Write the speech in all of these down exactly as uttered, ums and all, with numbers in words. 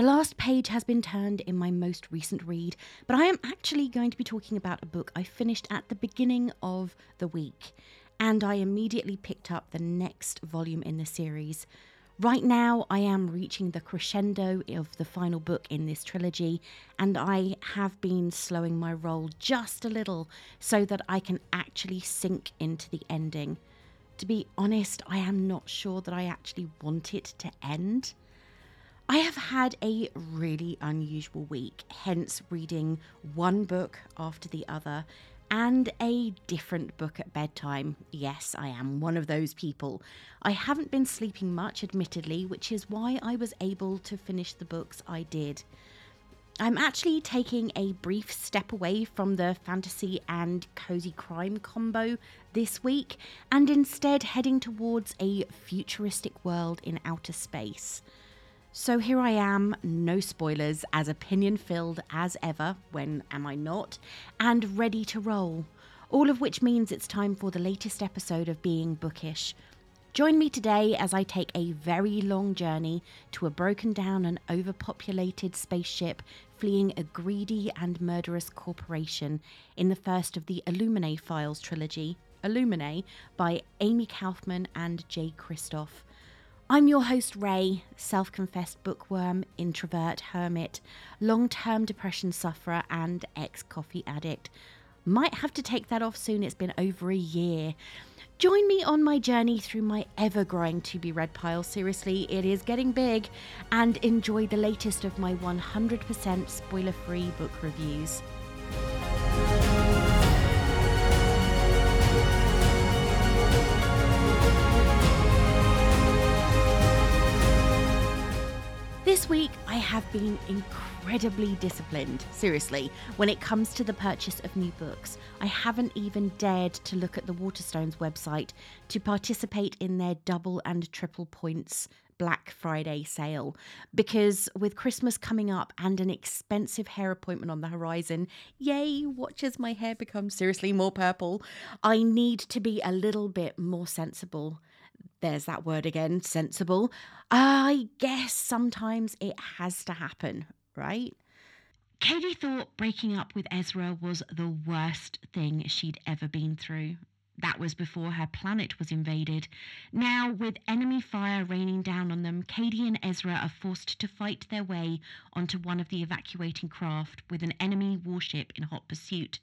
The last page has been turned in my most recent read, but I am actually going to be talking about a book I finished at the beginning of the week, and I immediately picked up the next volume in the series. Right now, I am reaching the crescendo of the final book in this trilogy, and I have been slowing my roll just a little so that I can actually sink into the ending. To be honest, I am not sure that I actually want it to end. I have had a really unusual week, hence reading one book after the other, and a different book at bedtime. Yes, I am one of those people. I haven't been sleeping much, admittedly, which is why I was able to finish the books I did. I'm actually taking a brief step away from the fantasy and cozy crime combo this week, and instead heading towards a futuristic world in outer space. So here I am, no spoilers, as opinion-filled as ever, when am I not, and ready to roll. All of which means it's time for the latest episode of Being Bookish. Join me today as I take a very long journey to a broken down and overpopulated spaceship fleeing a greedy and murderous corporation in the first of the Illuminae Files trilogy, Illuminae, by Amie Kaufman and Jay Kristoff. I'm your host, Ray, self-confessed bookworm, introvert, hermit, long-term depression sufferer, and ex-coffee addict. Might have to take that off soon, it's been over a year. Join me on my journey through my ever-growing to-be-read pile, seriously, it is getting big, and enjoy the latest of my one hundred percent spoiler-free book reviews. This week, I have been incredibly disciplined, seriously, when it comes to the purchase of new books. I haven't even dared to look at the Waterstones website to participate in their double and triple points Black Friday sale, because with Christmas coming up and an expensive hair appointment on the horizon, yay, watch as my hair becomes seriously more purple, I need to be a little bit more sensible. There's that word again, sensible. I guess sometimes it has to happen, right? Kady thought breaking up with Ezra was the worst thing she'd ever been through. That was before her planet was invaded. Now, with enemy fire raining down on them, Kady and Ezra are forced to fight their way onto one of the evacuating craft with an enemy warship in hot pursuit.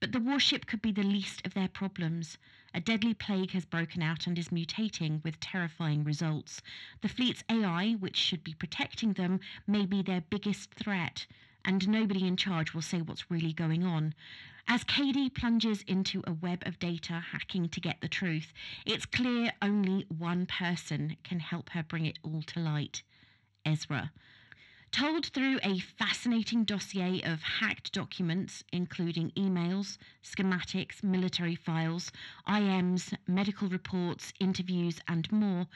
But the warship could be the least of their problems. A deadly plague has broken out and is mutating with terrifying results. The fleet's A I, which should be protecting them, may be their biggest threat, and nobody in charge will say what's really going on. As Kady plunges into a web of data hacking to get the truth, it's clear only one person can help her bring it all to light: Ezra. Told through a fascinating dossier of hacked documents, including emails, schematics, military files, I Ms, medical reports, interviews, and more,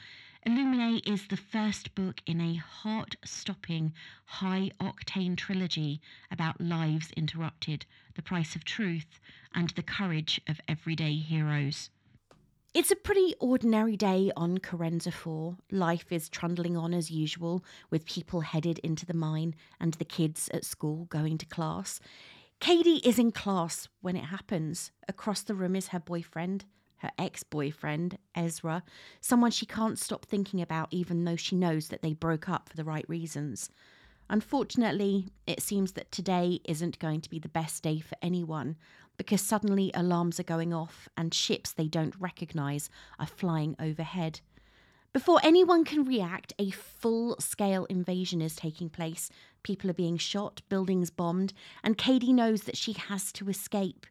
Illuminae is the first book in a heart-stopping, high-octane trilogy about lives interrupted, the price of truth, and the courage of everyday heroes. It's a pretty ordinary day on Kerenza four. Life is trundling on as usual, with people headed into the mine and the kids at school going to class. Kady is in class when it happens. Across the room is her boyfriend, her ex-boyfriend, Ezra, someone she can't stop thinking about even though she knows that they broke up for the right reasons. Unfortunately, it seems that today isn't going to be the best day for anyone, because suddenly alarms are going off and ships they don't recognise are flying overhead. Before anyone can react, a full-scale invasion is taking place. People are being shot, buildings bombed, and Kady knows that she has to escape.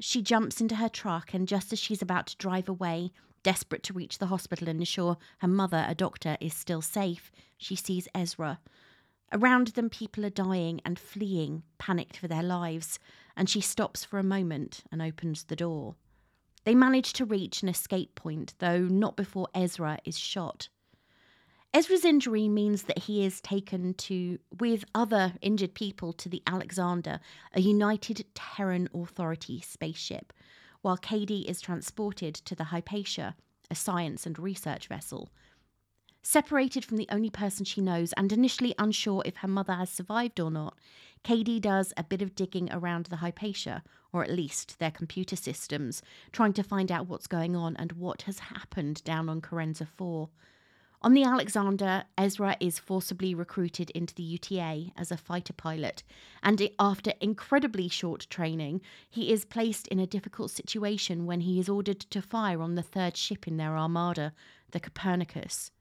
She jumps into her truck, and just as she's about to drive away, desperate to reach the hospital and ensure her mother, a doctor, is still safe, she sees Ezra. Around them, people are dying and fleeing, panicked for their lives, and she stops for a moment and opens the door. They manage to reach an escape point, though not before Ezra is shot. Ezra's injury means that he is taken to, with other injured people, to the Alexander, a United Terran Authority spaceship, while Kady is transported to the Hypatia, a science and research vessel. Separated from the only person she knows and initially unsure if her mother has survived or not, Kady does a bit of digging around the Hypatia, or at least their computer systems, trying to find out what's going on and what has happened down on Kerenza four. On the Alexander, Ezra is forcibly recruited into the U T A as a fighter pilot, and after incredibly short training, he is placed in a difficult situation when he is ordered to fire on the third ship in their armada, the Copernicus.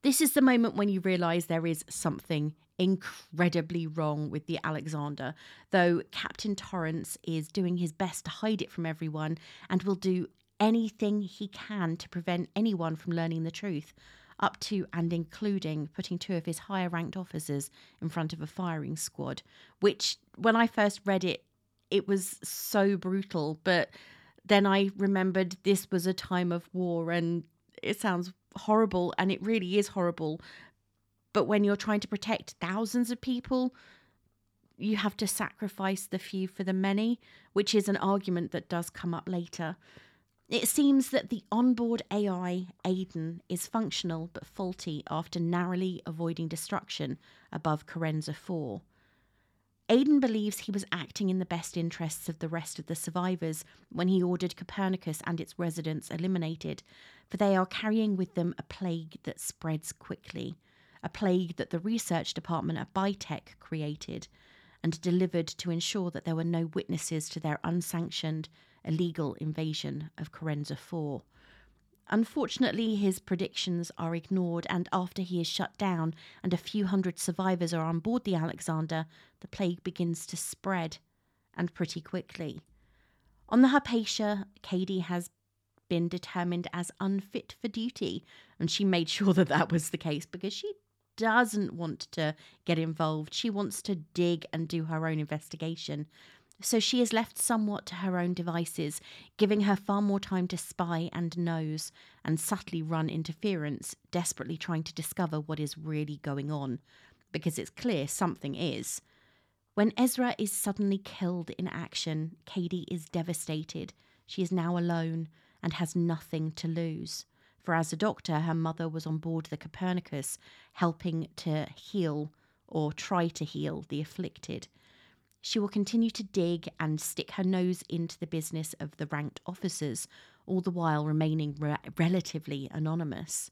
This is the moment when you realise there is something incredibly wrong with the Alexander, though Captain Torrance is doing his best to hide it from everyone and will do anything he can to prevent anyone from learning the truth, up to and including putting two of his higher ranked officers in front of a firing squad, which when I first read it, it was so brutal, but then I remembered this was a time of war and it sounds horrible, and it really is horrible, but when you're trying to protect thousands of people, you have to sacrifice the few for the many, which is an argument that does come up later. It seems that the onboard A I, AIDAN, is functional but faulty after narrowly avoiding destruction above Kerenza four. AIDAN believes he was acting in the best interests of the rest of the survivors when he ordered Copernicus and its residents eliminated, for they are carrying with them a plague that spreads quickly, a plague that the research department at BeiTech created and delivered to ensure that there were no witnesses to their unsanctioned, illegal invasion of Kerenza four. Unfortunately, his predictions are ignored, and after he is shut down and a few hundred survivors are on board the Alexander, the plague begins to spread, and pretty quickly. On the Hypatia, Kady has been determined as unfit for duty, and she made sure that that was the case because she doesn't want to get involved. She wants to dig and do her own investigation. So she is left somewhat to her own devices, giving her far more time to spy and nose, and subtly run interference, desperately trying to discover what is really going on, because it's clear something is. When Ezra is suddenly killed in action, Kady is devastated. She is now alone and has nothing to lose. For as a doctor, her mother was on board the Copernicus, helping to heal, or try to heal, the afflicted. She will continue to dig and stick her nose into the business of the ranked officers, all the while remaining re- relatively anonymous.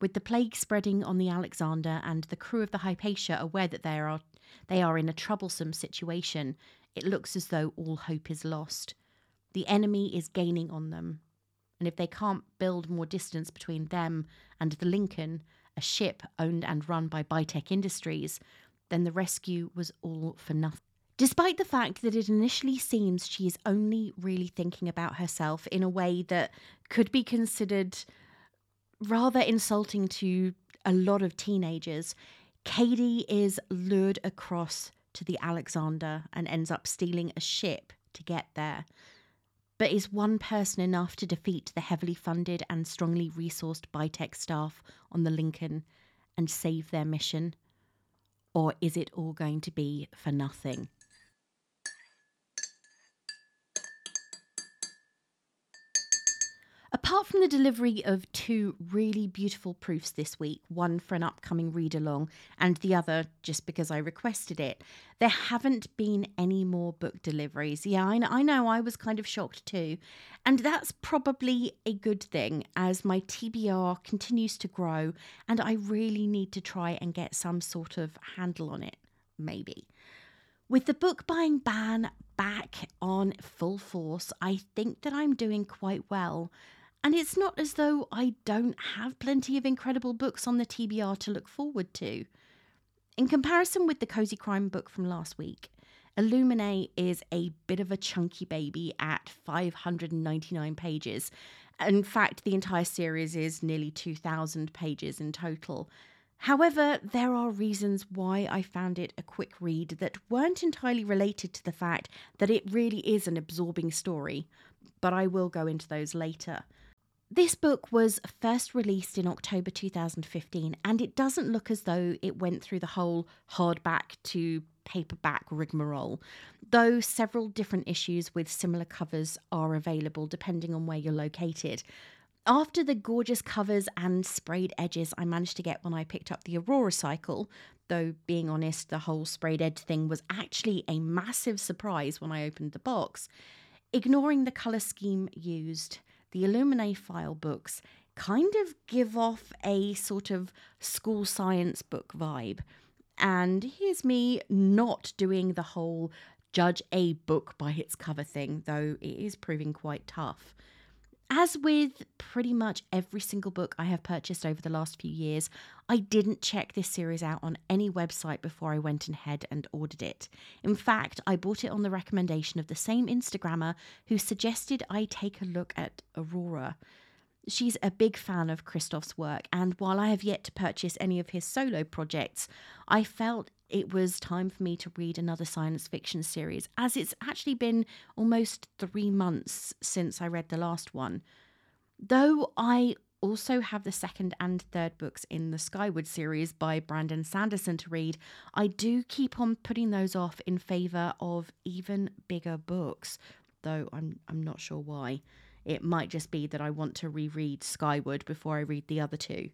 With the plague spreading on the Alexander and the crew of the Hypatia aware that they are, they are in a troublesome situation, it looks as though all hope is lost. The enemy is gaining on them, and if they can't build more distance between them and the Lincoln, a ship owned and run by BeiTech Industries, then the rescue was all for nothing. Despite the fact that it initially seems she is only really thinking about herself in a way that could be considered rather insulting to a lot of teenagers, Kady is lured across to the Alexander and ends up stealing a ship to get there. But is one person enough to defeat the heavily funded and strongly resourced BeiTech staff on the Lincoln and save their mission? Or is it all going to be for nothing? Apart from the delivery of two really beautiful proofs this week, one for an upcoming read-along and the other just because I requested it, there haven't been any more book deliveries. Yeah, I know, I know, I was kind of shocked too. And that's probably a good thing as my T B R continues to grow and I really need to try and get some sort of handle on it, maybe. With the book buying ban back on full force, I think that I'm doing quite well. And it's not as though I don't have plenty of incredible books on the T B R to look forward to. In comparison with the Cozy Crime book from last week, Illuminae is a bit of a chunky baby at five hundred ninety-nine pages. In fact, the entire series is nearly two thousand pages in total. However, there are reasons why I found it a quick read that weren't entirely related to the fact that it really is an absorbing story, but I will go into those later. This book was first released in October two thousand fifteen, and it doesn't look as though it went through the whole hardback to paperback rigmarole, though several different issues with similar covers are available depending on where you're located. After the gorgeous covers and sprayed edges I managed to get when I picked up the Aurora Cycle, though being honest, the whole sprayed edge thing was actually a massive surprise when I opened the box. Ignoring the colour scheme used, the Illuminae File books kind of give off a sort of school science book vibe. And here's me not doing the whole judge a book by its cover thing, though it is proving quite tough. As with pretty much every single book I have purchased over the last few years, I didn't check this series out on any website before I went ahead and ordered it. In fact, I bought it on the recommendation of the same Instagrammer who suggested I take a look at Aurora. She's a big fan of Kristoff's work, and while I have yet to purchase any of his solo projects, I felt it was time for me to read another science fiction series, as it's actually been almost three months since I read the last one. Though I also have the second and third books in the Skyward series by Brandon Sanderson to read, I do keep on putting those off in favour of even bigger books, though I'm I'm not sure why. It might just be that I want to reread Skyward before I read the other two.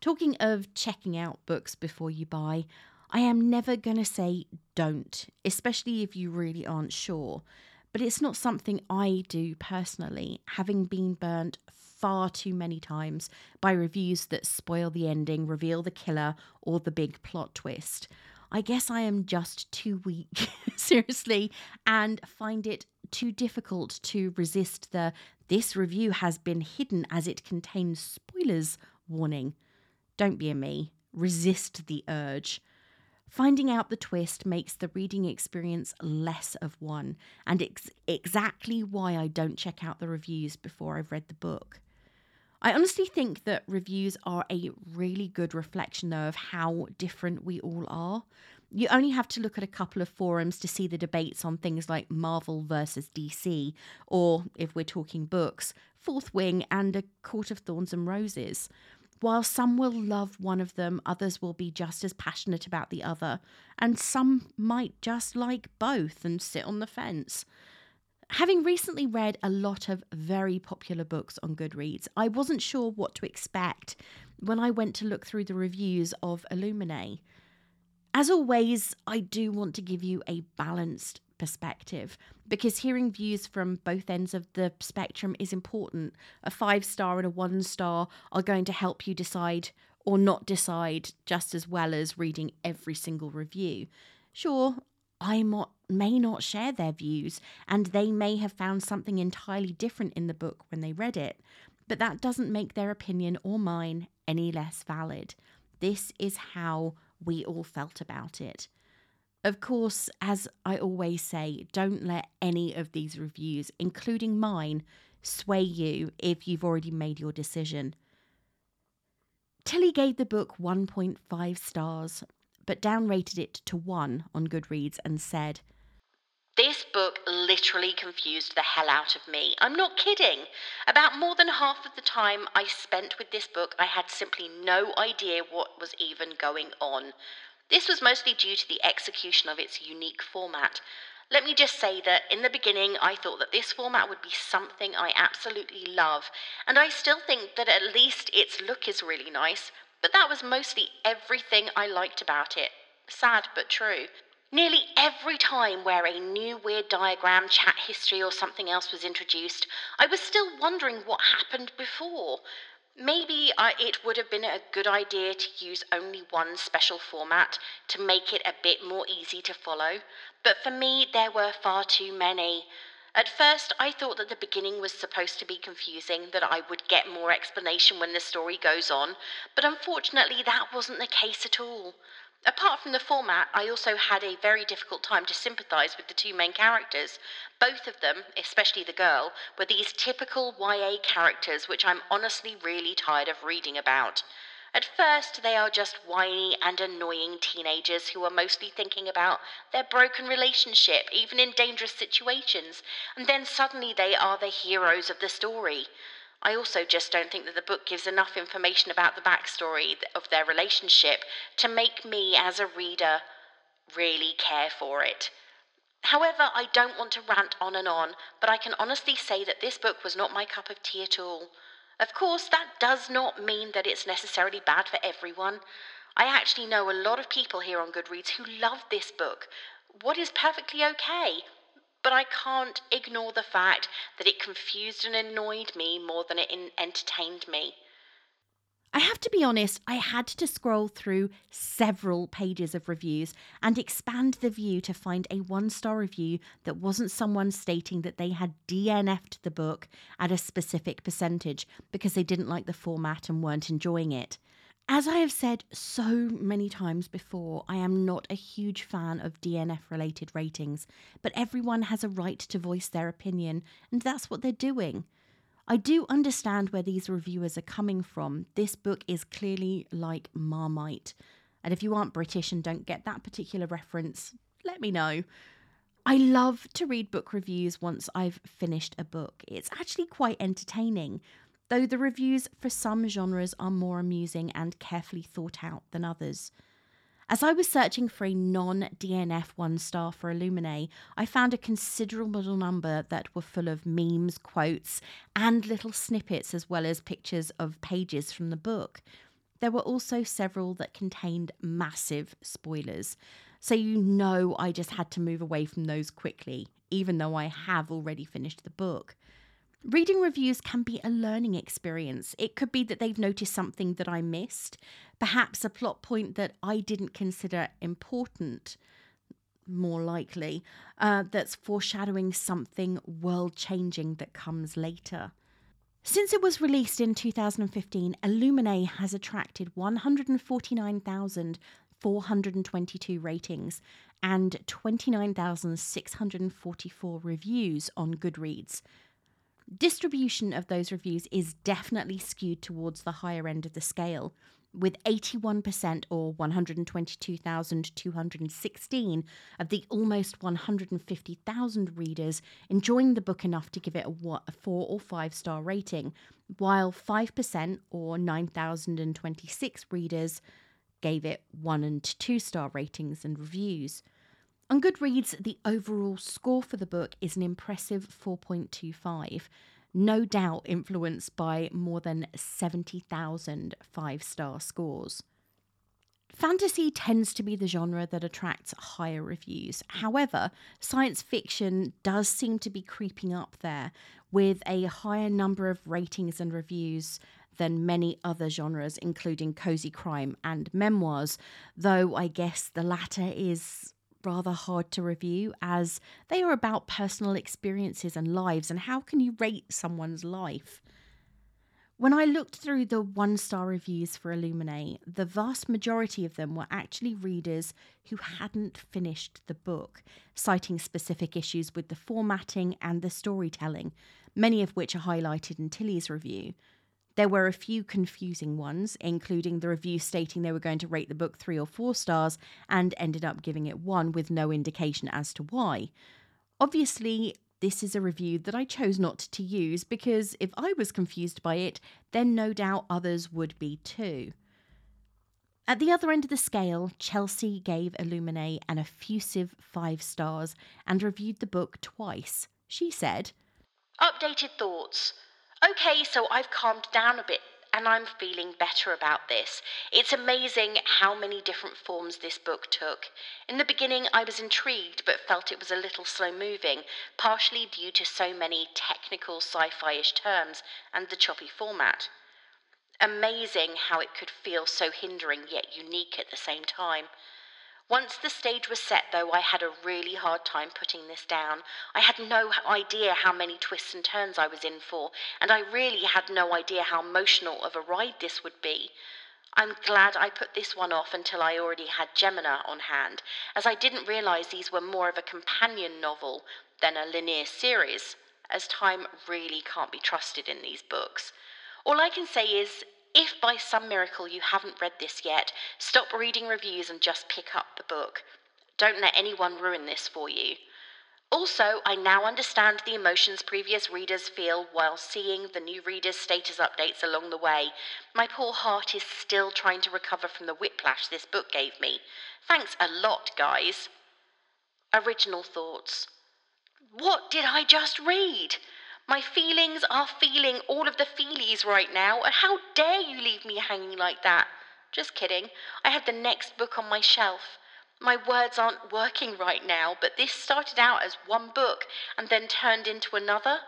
Talking of checking out books before you buy, I am never going to say don't, especially if you really aren't sure. But it's not something I do personally, having been burnt far too many times by reviews that spoil the ending, reveal the killer, or the big plot twist. I guess I am just too weak, seriously, and find it too difficult to resist the "this review has been hidden as it contains spoilers" warning. Don't be a me. Resist the urge. Finding out the twist makes the reading experience less of one, and it's exactly why I don't check out the reviews before I've read the book. I honestly think that reviews are a really good reflection, though, of how different we all are. You only have to look at a couple of forums to see the debates on things like Marvel versus D C, or, if we're talking books, Fourth Wing and A Court of Thorns and Roses. While some will love one of them, others will be just as passionate about the other, and some might just like both and sit on the fence. Having recently read a lot of very popular books on Goodreads, I wasn't sure what to expect when I went to look through the reviews of Illuminae. As always, I do want to give you a balanced perspective, because hearing views from both ends of the spectrum is important. A five star and a one star are going to help you decide or not decide just as well as reading every single review. Sure, I may not share their views, and they may have found something entirely different in the book when they read it, but that doesn't make their opinion or mine any less valid. This is how we all felt about it. Of course, as I always say, don't let any of these reviews, including mine, sway you if you've already made your decision. Tilly gave the book one point five stars, but downrated it to one on Goodreads and said, "This book literally confused the hell out of me. I'm not kidding. About more than half of the time I spent with this book, I had simply no idea what was even going on. This was mostly due to the execution of its unique format. Let me just say that in the beginning, I thought that this format would be something I absolutely love, and I still think that at least its look is really nice, but that was mostly everything I liked about it. Sad but true. Nearly every time where a new weird diagram, chat history, or something else was introduced, I was still wondering what happened before. Maybe I, it would have been a good idea to use only one special format to make it a bit more easy to follow, but for me there were far too many. At first I thought that the beginning was supposed to be confusing, that I would get more explanation when the story goes on, but unfortunately that wasn't the case at all. Apart from the format, I also had a very difficult time to sympathise with the two main characters. Both of them, especially the girl, were these typical Y A characters which I'm honestly really tired of reading about. At first, they are just whiny and annoying teenagers who are mostly thinking about their broken relationship, even in dangerous situations, and then suddenly they are the heroes of the story. I also just don't think that the book gives enough information about the backstory of their relationship to make me, as a reader, really care for it. However, I don't want to rant on and on, but I can honestly say that this book was not my cup of tea at all. Of course, that does not mean that it's necessarily bad for everyone. I actually know a lot of people here on Goodreads who love this book. What is perfectly okay? But I can't ignore the fact that it confused and annoyed me more than it entertained me. I have to be honest, I had to scroll through several pages of reviews and expand the view to find a one-star review that wasn't someone stating that they had D N F'd the book at a specific percentage because they didn't like the format and weren't enjoying it. As I have said so many times before, I am not a huge fan of D N F-related ratings, but everyone has a right to voice their opinion, and that's what they're doing. I do understand where these reviewers are coming from. This book is clearly like Marmite. And if you aren't British and don't get that particular reference, let me know. I love to read book reviews once I've finished a book. It's actually quite entertaining, though the reviews for some genres are more amusing and carefully thought out than others. As I was searching for a non-D N F one star for Illuminae, I found a considerable number that were full of memes, quotes, and little snippets, as well as pictures of pages from the book. There were also several that contained massive spoilers, so you know I just had to move away from those quickly, even though I have already finished the book. Reading reviews can be a learning experience. It could be that they've noticed something that I missed, perhaps a plot point that I didn't consider important, more likely, uh, that's foreshadowing something world-changing that comes later. Since it was released in two thousand fifteen, Illuminae has attracted one hundred forty-nine thousand four hundred twenty-two ratings and twenty-nine thousand six hundred forty-four reviews on Goodreads. Distribution of those reviews is definitely skewed towards the higher end of the scale, with eighty-one percent or one hundred twenty-two thousand two hundred sixteen of the almost one hundred fifty thousand readers enjoying the book enough to give it a four or five star rating, while five percent or nine thousand twenty-six readers gave it one and two star ratings and reviews. On Goodreads, the overall score for the book is an impressive four point two five, no doubt influenced by more than seventy thousand five-star scores. Fantasy tends to be the genre that attracts higher reviews. However, science fiction does seem to be creeping up there, with a higher number of ratings and reviews than many other genres, including cozy crime and memoirs, though I guess the latter is rather hard to review, as they are about personal experiences and lives, and how can you rate someone's life? When I looked through the one-star reviews for Illuminae, the vast majority of them were actually readers who hadn't finished the book, citing specific issues with the formatting and the storytelling, many of which are highlighted in Tilly's review. There were a few confusing ones, including the review stating they were going to rate the book three or four stars and ended up giving it one with no indication as to why. Obviously, this is a review that I chose not to use because if I was confused by it, then no doubt others would be too. At the other end of the scale, Chelsea gave Illuminae an effusive five stars and reviewed the book twice. She said, "Updated thoughts. Okay, so I've calmed down a bit and I'm feeling better about this. It's amazing how many different forms this book took. In the beginning, I was intrigued but felt it was a little slow-moving, partially due to so many technical sci-fi-ish terms and the choppy format. Amazing how it could feel so hindering yet unique at the same time. Once the stage was set, though, I had a really hard time putting this down. I had no idea how many twists and turns I was in for, and I really had no idea how emotional of a ride this would be. I'm glad I put this one off until I already had Gemina on hand, as I didn't realise these were more of a companion novel than a linear series, as time really can't be trusted in these books. All I can say is, if by some miracle you haven't read this yet, stop reading reviews and just pick up the book. Don't let anyone ruin this for you. Also, I now understand the emotions previous readers feel while seeing the new readers' status updates along the way. My poor heart is still trying to recover from the whiplash this book gave me. Thanks a lot, guys." original thoughts. What did I just read? My feelings are feeling all of the feelies right now, and how dare you leave me hanging like that? Just kidding. I had the next book on my shelf. My words aren't working right now, but this started out as one book and then turned into another.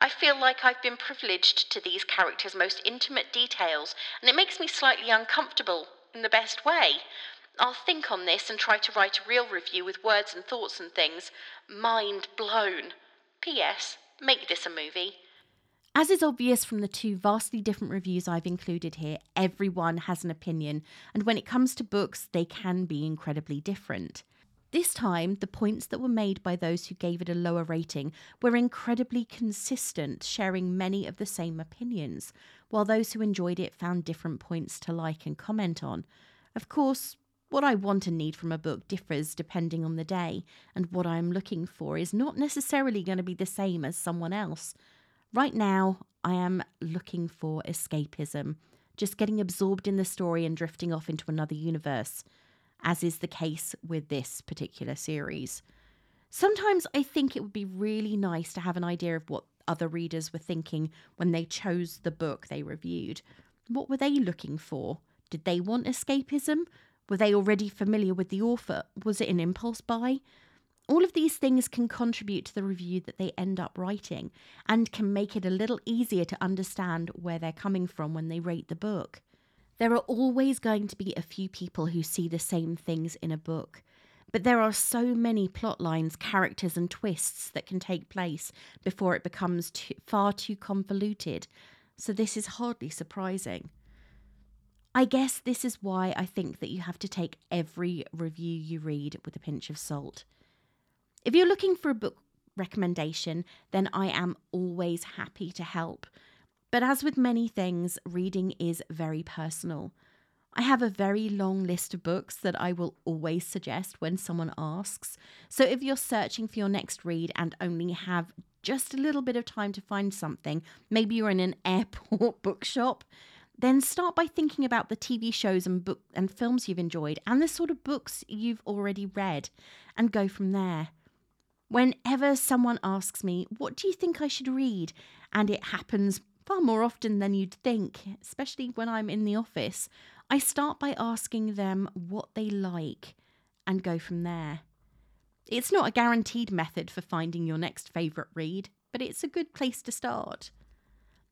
I feel like I've been privileged to these characters' most intimate details, and it makes me slightly uncomfortable, in the best way. I'll think on this and try to write a real review with words and thoughts and things. Mind blown. P S. Make this a movie. As is obvious from the two vastly different reviews I've included here, everyone has an opinion, and when it comes to books, they can be incredibly different. This time, the points that were made by those who gave it a lower rating were incredibly consistent, sharing many of the same opinions, while those who enjoyed it found different points to like and comment on. Of course, what I want and need from a book differs depending on the day, and what I'm looking for is not necessarily going to be the same as someone else. Right now, I am looking for escapism, just getting absorbed in the story and drifting off into another universe, as is the case with this particular series. Sometimes I think it would be really nice to have an idea of what other readers were thinking when they chose the book they reviewed. What were they looking for? Did they want escapism? Were they already familiar with the author? Was it an impulse buy? All of these things can contribute to the review that they end up writing and can make it a little easier to understand where they're coming from when they rate the book. There are always going to be a few people who see the same things in a book, but there are so many plot lines, characters and twists that can take place before it becomes too, far too convoluted, so this is hardly surprising. I guess this is why I think that you have to take every review you read with a pinch of salt. If you're looking for a book recommendation, then I am always happy to help. But as with many things, reading is very personal. I have a very long list of books that I will always suggest when someone asks. So if you're searching for your next read and only have just a little bit of time to find something, maybe you're in an airport bookshop, then start by thinking about the T V shows and book and films you've enjoyed and the sort of books you've already read, and go from there. Whenever someone asks me, what do you think I should read? And it happens far more often than you'd think, especially when I'm in the office, I start by asking them what they like and go from there. It's not a guaranteed method for finding your next favourite read, but it's a good place to start.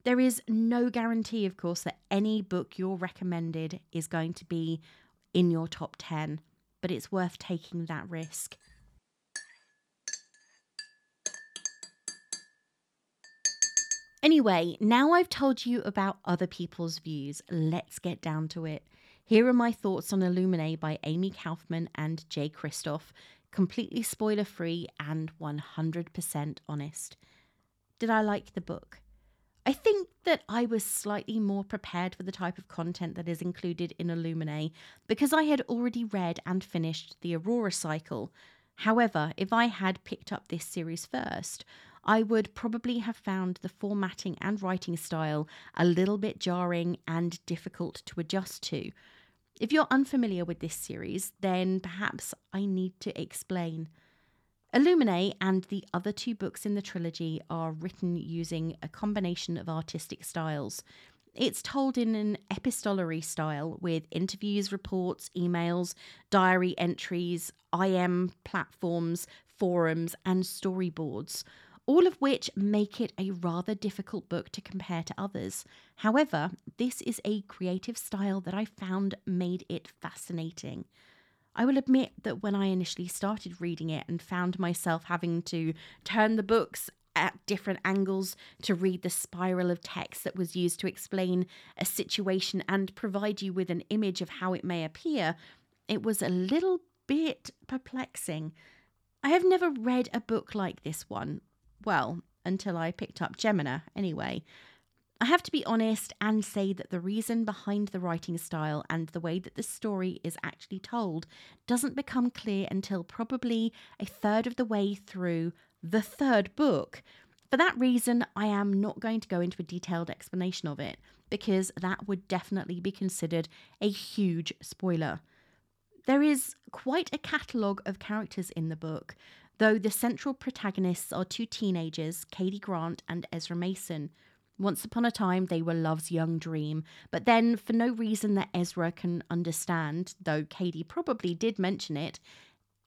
There is no guarantee, of course, that any book you're recommended is going to be in your top ten, but it's worth taking that risk. Anyway, now I've told you about other people's views, let's get down to it. Here are my thoughts on Illuminae by Amie Kaufman and Jay Kristoff, completely spoiler-free and one hundred percent honest. Did I like the book? I think that I was slightly more prepared for the type of content that is included in Illuminae because I had already read and finished the Aurora Cycle. However, if I had picked up this series first, I would probably have found the formatting and writing style a little bit jarring and difficult to adjust to. If you're unfamiliar with this series, then perhaps I need to explain. Illuminae and the other two books in the trilogy are written using a combination of artistic styles. It's told in an epistolary style with interviews, reports, emails, diary entries, I M platforms, forums and storyboards, all of which make it a rather difficult book to compare to others. However, this is a creative style that I found made it fascinating. I will admit that when I initially started reading it and found myself having to turn the books at different angles to read the spiral of text that was used to explain a situation and provide you with an image of how it may appear, it was a little bit perplexing. I have never read a book like this one. Well, until I picked up Gemina, anyway. I have to be honest and say that the reason behind the writing style and the way that the story is actually told doesn't become clear until probably a third of the way through the third book. For that reason, I am not going to go into a detailed explanation of it, because that would definitely be considered a huge spoiler. There is quite a catalogue of characters in the book, though the central protagonists are two teenagers, Kady Grant and Ezra Mason. Once upon a time, they were love's young dream, but then, for no reason that Ezra can understand, though Kady probably did mention it,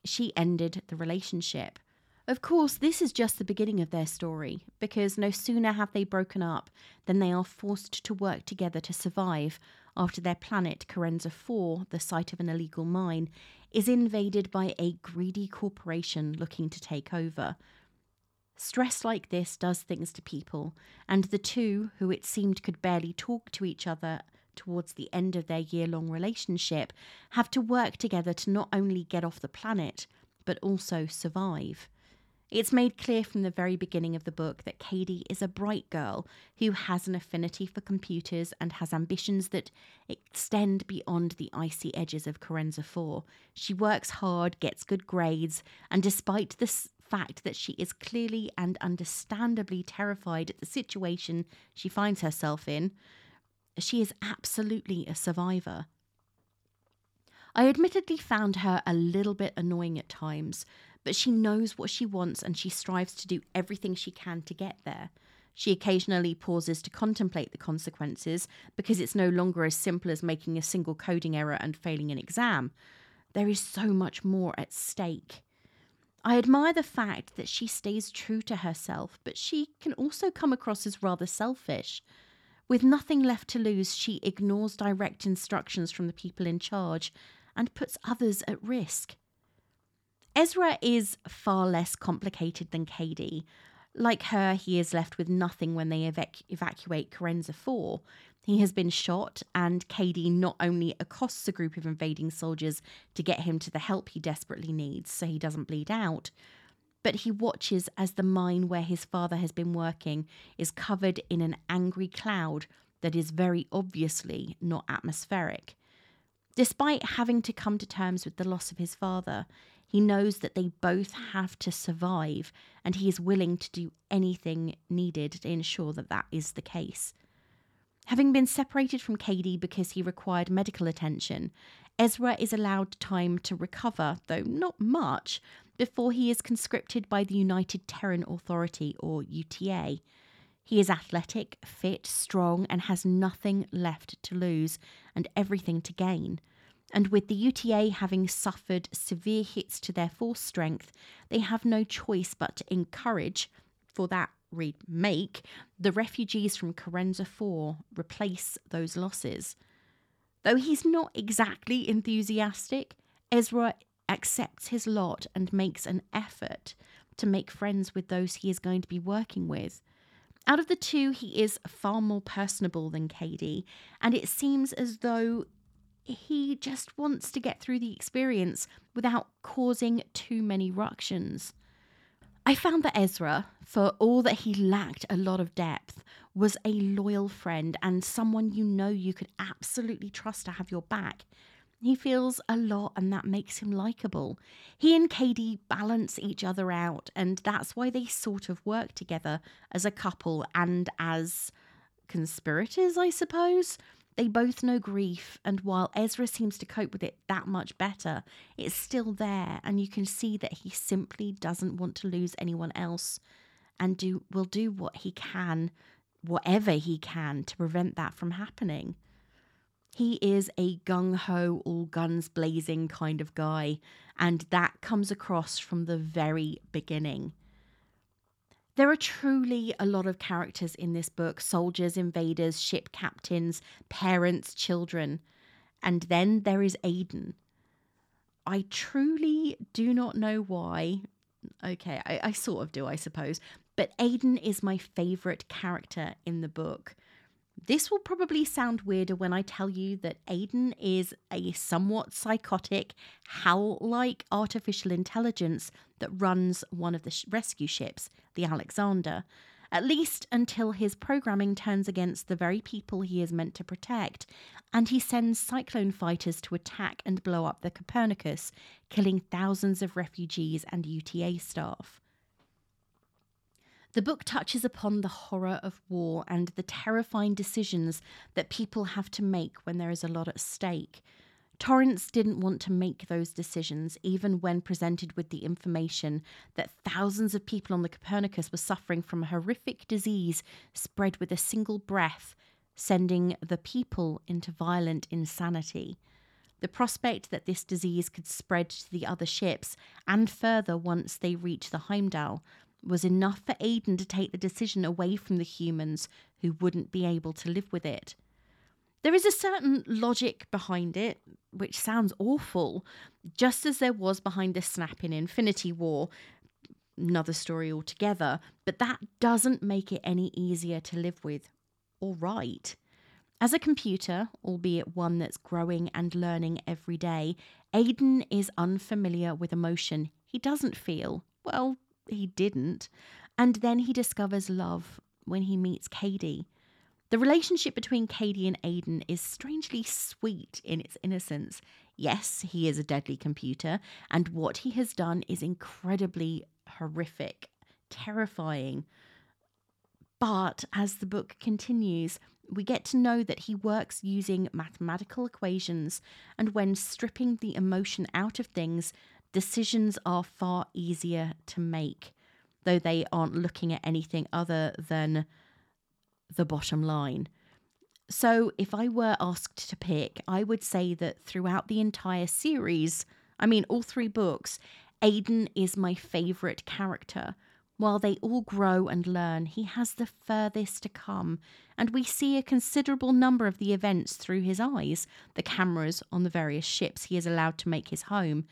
she ended the relationship. Of course, this is just the beginning of their story, because no sooner have they broken up than they are forced to work together to survive after their planet, Kerenza four, the site of an illegal mine, is invaded by a greedy corporation looking to take over. Stress like this does things to people, and the two, who it seemed could barely talk to each other towards the end of their year-long relationship, have to work together to not only get off the planet, but also survive. It's made clear from the very beginning of the book that Kady is a bright girl who has an affinity for computers and has ambitions that extend beyond the icy edges of Kerenza four. She works hard, gets good grades, and despite the fact that she is clearly and understandably terrified at the situation she finds herself in, she is absolutely a survivor. I admittedly found her a little bit annoying at times, but she knows what she wants and she strives to do everything she can to get there. She occasionally pauses to contemplate the consequences because it's no longer as simple as making a single coding error and failing an exam. There is so much more at stake. I admire the fact that she stays true to herself, but she can also come across as rather selfish. With nothing left to lose, she ignores direct instructions from the people in charge and puts others at risk. Ezra is far less complicated than Kady. Like her, he is left with nothing when they evac- evacuate Kerenza four. He has been shot, and Kady not only accosts a group of invading soldiers to get him to the help he desperately needs so he doesn't bleed out, but he watches as the mine where his father has been working is covered in an angry cloud that is very obviously not atmospheric. Despite having to come to terms with the loss of his father, he knows that they both have to survive, and he is willing to do anything needed to ensure that that is the case. Having been separated from Kady because he required medical attention, Ezra is allowed time to recover, though not much, before he is conscripted by the United Terran Authority, or U T A. He is athletic, fit, strong, and has nothing left to lose and everything to gain. And with the U T A having suffered severe hits to their force strength, they have no choice but to encourage, for that read make, the refugees from Kerenza four replace those losses. Though he's not exactly enthusiastic, Ezra accepts his lot and makes an effort to make friends with those he is going to be working with. Out of the two, he is far more personable than Kady, and it seems as though he just wants to get through the experience without causing too many ructions. I found that Ezra, for all that he lacked a lot of depth, was a loyal friend and someone you know you could absolutely trust to have your back. He feels a lot, and that makes him likeable. He and Kady balance each other out, and that's why they sort of work together as a couple and as conspirators, I suppose. They both know grief, and while Ezra seems to cope with it that much better, it's still there, and you can see that he simply doesn't want to lose anyone else and do will do what he can, whatever he can, to prevent that from happening. He is a gung-ho, all guns blazing kind of guy, and that comes across from the very beginning. There are truly a lot of characters in this book: soldiers, invaders, ship captains, parents, children. And then there is AIDAN. I truly do not know why. Okay, I, I sort of do, I suppose. But AIDAN is my favourite character in the book. This will probably sound weirder when I tell you that AIDAN is a somewhat psychotic, HAL-like artificial intelligence that runs one of the sh- rescue ships, the Alexander, at least until his programming turns against the very people he is meant to protect, and he sends cyclone fighters to attack and blow up the Copernicus, killing thousands of refugees and U T A staff. The book touches upon the horror of war and the terrifying decisions that people have to make when there is a lot at stake. Torrance didn't want to make those decisions, even when presented with the information that thousands of people on the Copernicus were suffering from a horrific disease spread with a single breath, sending the people into violent insanity. The prospect that this disease could spread to the other ships and further once they reached the Heimdall was enough for AIDAN to take the decision away from the humans who wouldn't be able to live with it. There is a certain logic behind it, which sounds awful, just as there was behind the snap in Infinity War, another story altogether, but that doesn't make it any easier to live with or write. As a computer, albeit one that's growing and learning every day, AIDAN is unfamiliar with emotion he doesn't feel. Well, he didn't. And then he discovers love when he meets Kady. The relationship between Kady and AIDAN is strangely sweet in its innocence. Yes, he is a deadly computer, and what he has done is incredibly horrific, terrifying. But as the book continues, we get to know that he works using mathematical equations, and when stripping the emotion out of things, decisions are far easier to make, though they aren't looking at anything other than the bottom line. So if I were asked to pick, I would say that throughout the entire series, I mean all three books, AIDAN is my favourite character. While they all grow and learn, he has the furthest to come, and we see a considerable number of the events through his eyes, the cameras on the various ships he is allowed to make his home,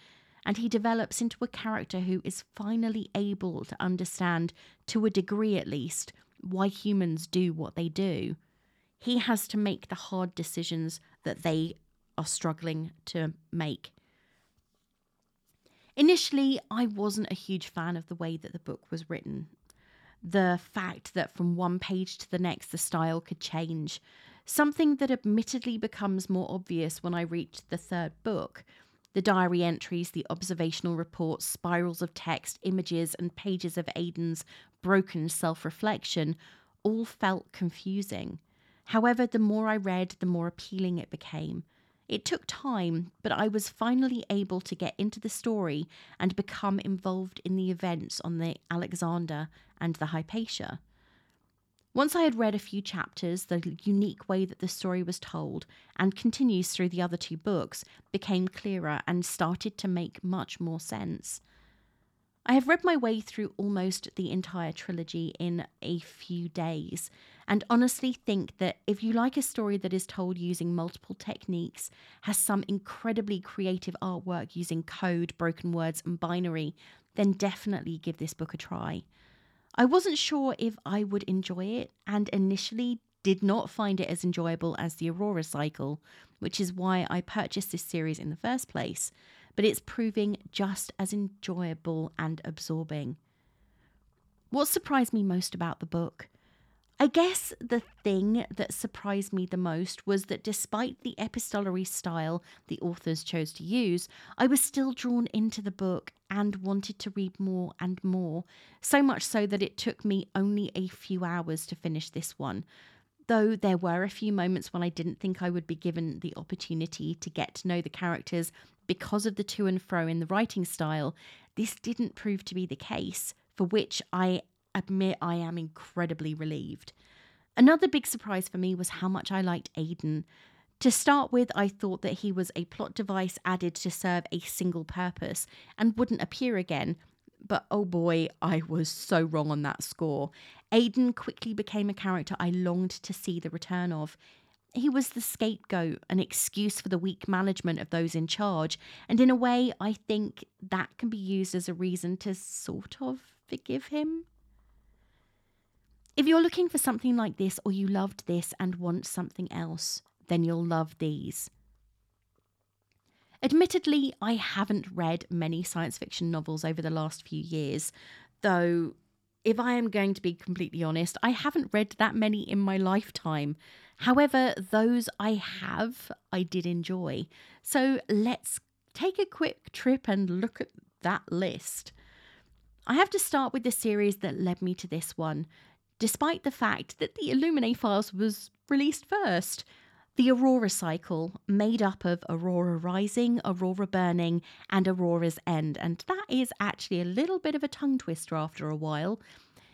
and he develops into a character who is finally able to understand, to a degree at least, why humans do what they do. He has to make the hard decisions that they are struggling to make. Initially, I wasn't a huge fan of the way that the book was written. The fact that from one page to the next, the style could change. Something that admittedly becomes more obvious when I reached the third book. The diary entries, the observational reports, spirals of text, images, and pages of AIDAN's broken self-reflection all felt confusing. However, the more I read, the more appealing it became. It took time, but I was finally able to get into the story and become involved in the events on the Alexander and the Hypatia. Once I had read a few chapters, the unique way that the story was told and continues through the other two books became clearer and started to make much more sense. I have read my way through almost the entire trilogy in a few days, and honestly think that if you like a story that is told using multiple techniques, has some incredibly creative artwork using code, broken words, and binary, then definitely give this book a try. I wasn't sure if I would enjoy it, and initially did not find it as enjoyable as the Aurora Cycle, which is why I purchased this series in the first place, but it's proving just as enjoyable and absorbing. What surprised me most about the book? I guess the thing that surprised me the most was that despite the epistolary style the authors chose to use, I was still drawn into the book and wanted to read more and more, so much so that it took me only a few hours to finish this one. Though there were a few moments when I didn't think I would be given the opportunity to get to know the characters because of the to and fro in the writing style, this didn't prove to be the case, for which I admit I am incredibly relieved. Another big surprise for me was how much I liked AIDAN. To start with, I thought that he was a plot device added to serve a single purpose and wouldn't appear again, but oh boy, I was so wrong on that score. AIDAN quickly became a character I longed to see the return of. He was the scapegoat, an excuse for the weak management of those in charge, and in a way, I think that can be used as a reason to sort of forgive him. If you're looking for something like this, or you loved this and want something else, then you'll love these. Admittedly, I haven't read many science fiction novels over the last few years, though if I am going to be completely honest, I haven't read that many in my lifetime. However, those I have, I did enjoy. So let's take a quick trip and look at that list. I have to start with the series that led me to this one, despite the fact that The Illuminae Files was released first. The Aurora Cycle, made up of Aurora Rising, Aurora Burning, and Aurora's End. And that is actually a little bit of a tongue twister after a while.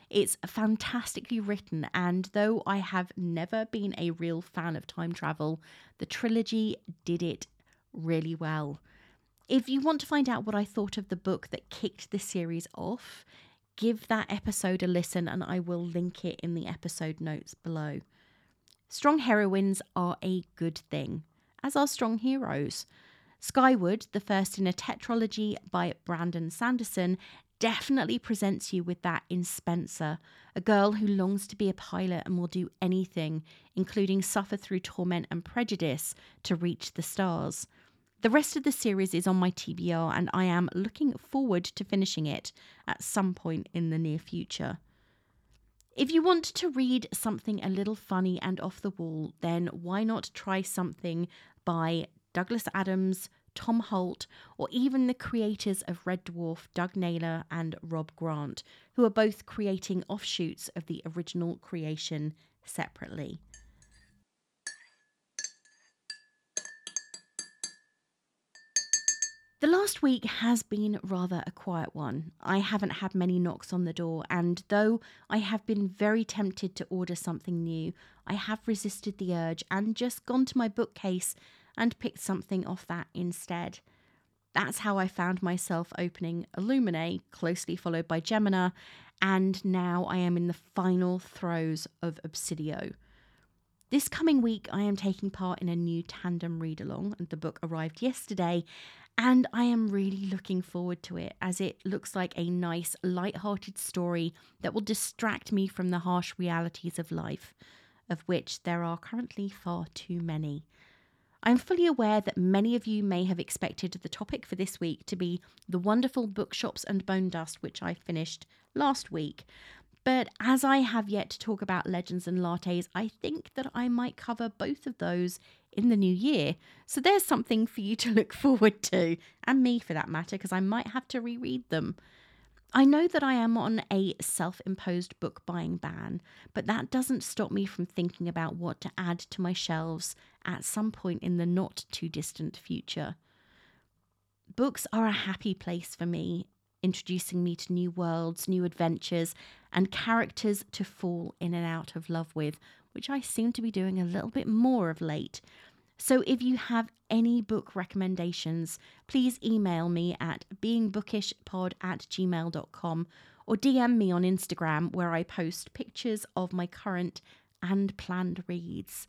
It's fantastically written, and though I have never been a real fan of time travel, the trilogy did it really well. If you want to find out what I thought of the book that kicked this series off, give that episode a listen, and I will link it in the episode notes below. Strong heroines are a good thing, as are strong heroes. Skyward, the first in a tetralogy by Brandon Sanderson, definitely presents you with that in Spencer, a girl who longs to be a pilot and will do anything, including suffer through torment and prejudice, to reach the stars. The rest of the series is on my T B R, and I am looking forward to finishing it at some point in the near future. If you want to read something a little funny and off the wall, then why not try something by Douglas Adams, Tom Holt, or even the creators of Red Dwarf, Doug Naylor and Rob Grant, who are both creating offshoots of the original creation separately. The last week has been rather a quiet one. I haven't had many knocks on the door, and though I have been very tempted to order something new, I have resisted the urge and just gone to my bookcase and picked something off that instead. That's how I found myself opening Illuminae, closely followed by Gemina, and now I am in the final throes of Obsidio. This coming week, I am taking part in a new tandem read-along, and the book arrived yesterday, and I am really looking forward to it, as it looks like a nice, light-hearted story that will distract me from the harsh realities of life, of which there are currently far too many. I am fully aware that many of you may have expected the topic for this week to be the wonderful Bookshops and Bone Dust, which I finished last week. But as I have yet to talk about Legends and Lattes, I think that I might cover both of those in the new year. So there's something for you to look forward to, and me for that matter, because I might have to reread them. I know that I am on a self-imposed book buying ban, but that doesn't stop me from thinking about what to add to my shelves at some point in the not too distant future. Books are a happy place for me, introducing me to new worlds, new adventures, and characters to fall in and out of love with, which I seem to be doing a little bit more of late. So if you have any book recommendations, please email me at beingbookish pod at gmail dot com or D M me on Instagram, where I post pictures of my current and planned reads.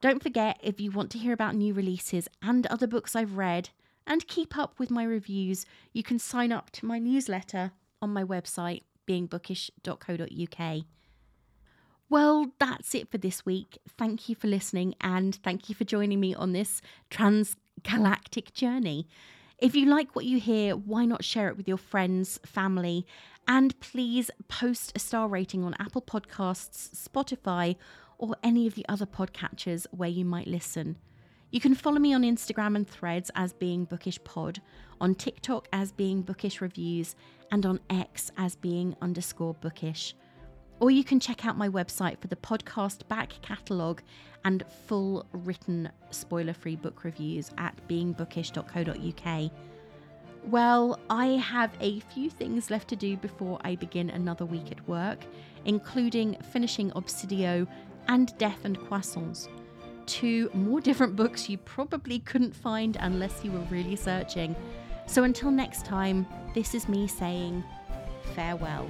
Don't forget, if you want to hear about new releases and other books I've read, and keep up with my reviews, you can sign up to my newsletter on my website, being bookish dot co dot u k. Well, that's it for this week. Thank you for listening, and thank you for joining me on this transgalactic journey. If you like what you hear, why not share it with your friends, family, and please post a star rating on Apple Podcasts, Spotify, or any of the other podcatchers where you might listen. You can follow me on Instagram and Threads as Being Bookish Pod, on TikTok as Being Bookish Reviews, and on X as Being underscore Bookish. Or you can check out my website for the podcast back catalogue and full written spoiler-free book reviews at being bookish dot co dot u k. Well, I have a few things left to do before I begin another week at work, including finishing Obsidio and Death and Croissants. Two more different books you probably couldn't find unless you were really searching. So until next time, this is me saying farewell.